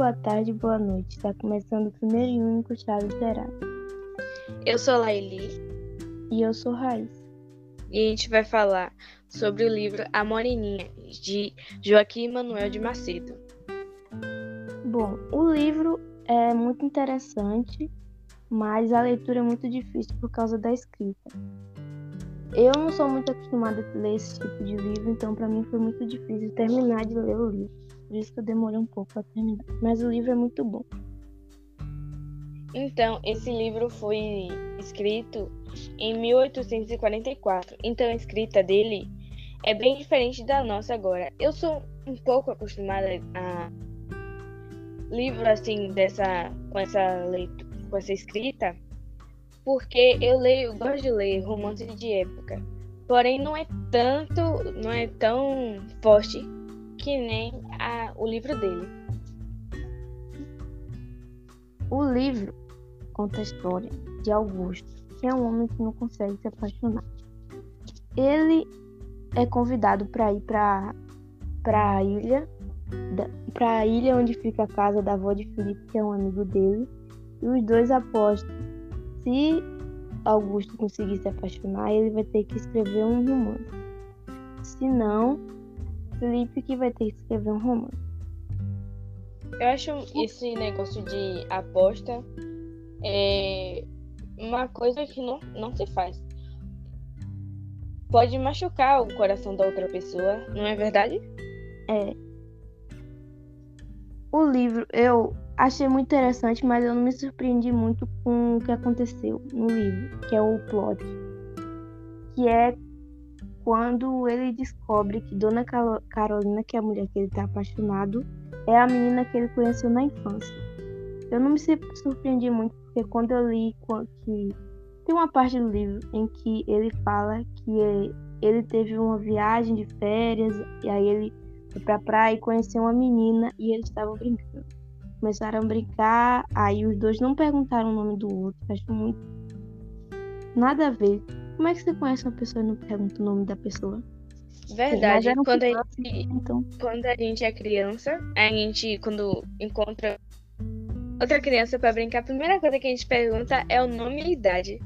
boa tarde, boa noite. Está começando o primeiro e único Chaves Será. Eu sou Laili. E eu sou Raíssa. E a gente vai falar sobre o livro A Moreninha, de Joaquim Manuel de Macedo. Bom, o livro é muito interessante, mas a leitura é muito difícil por causa da escrita. Eu não sou muito acostumada a ler esse tipo de livro, então para mim foi muito difícil terminar de ler o livro. Por isso que eu demorei um pouco para terminar. Mas o livro é muito bom. Então, esse livro foi escrito em 1844. Então, a escrita dele é bem diferente da nossa agora. Eu sou um pouco acostumada a livro assim, com essa escrita, porque eu gosto de ler romance de época. Porém, não é tão forte que nem o livro dele. O livro conta a história de Augusto, que é um homem que não consegue se apaixonar. Ele é convidado para ir para a ilha onde fica a casa da avó de Felipe, que é um amigo dele, e os dois apostam. Se Augusto conseguir se apaixonar, ele vai ter que escrever um romance. Se não, Felipe que vai ter que escrever um romance. Eu acho esse negócio de aposta é uma coisa que não se faz. Pode machucar o coração da outra pessoa, não é verdade? É. O livro eu achei muito interessante, mas eu não me surpreendi muito com o que aconteceu no livro, que é o plot. Que é quando ele descobre que Dona Carolina, que é a mulher que ele está apaixonado, é a menina que ele conheceu na infância. Eu não me surpreendi muito, porque quando eu li que tem uma parte do livro em que ele fala que ele teve uma viagem de férias, e aí ele foi pra praia e conheceu uma menina, e eles estavam brincando. Começaram a brincar, aí os dois não perguntaram o nome do outro, acho muito nada a ver. Como é que você conhece uma pessoa e não pergunta o nome da pessoa? Verdade, é, quando a gente é criança, a gente, quando encontra outra criança pra brincar, a primeira coisa que a gente pergunta é o nome e a idade.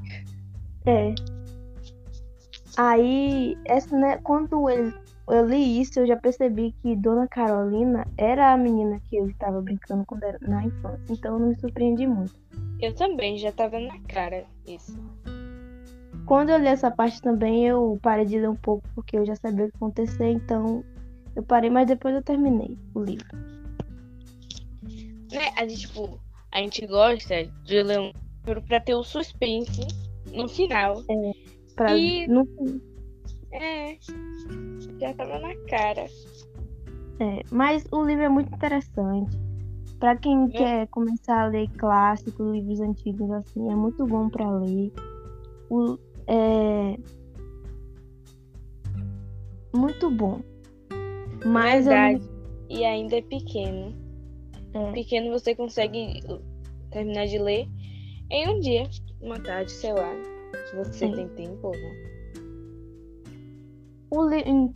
É. Aí, quando eu li isso, eu já percebi que Dona Carolina era a menina que eu estava brincando quando era na infância, então eu não me surpreendi muito. Eu também, já tava na cara isso. Quando eu li essa parte também, eu parei de ler um pouco, porque eu já sabia o que ia acontecer, então eu parei, mas depois eu terminei o livro. Né, a gente gosta de ler um livro pra ter o suspense no final. É, já tava na cara. É, mas o livro é muito interessante. Pra quem quer começar a ler clássicos, livros antigos, assim, é muito bom pra ler. É muito bom, mas e ainda é pequeno. É. Pequeno você consegue terminar de ler em um dia, uma tarde, sei lá, se você tem tempo.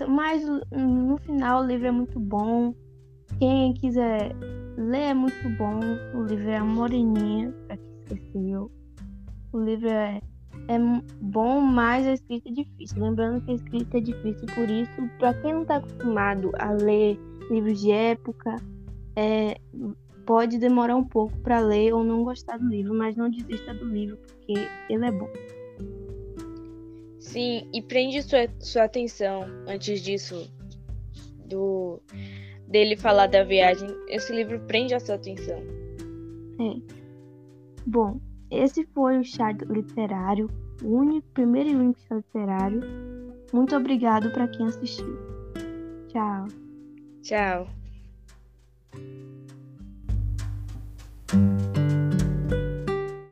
Mas no final o livro é muito bom. Quem quiser ler é muito bom. O livro é A Moreninha, pra quem esqueceu. O livro é bom, mas a escrita é difícil. Lembrando que a escrita é difícil, por isso, para quem não está acostumado a ler livros de época, pode demorar um pouco para ler ou não gostar do livro, mas não desista do livro, porque ele é bom. Sim, e prende sua atenção antes disso, dele falar da viagem. Esse livro prende a sua atenção. É. Bom, esse foi o Chá Literário, o primeiro e único Chá Literário. Muito obrigado para quem assistiu. Tchau. Tchau.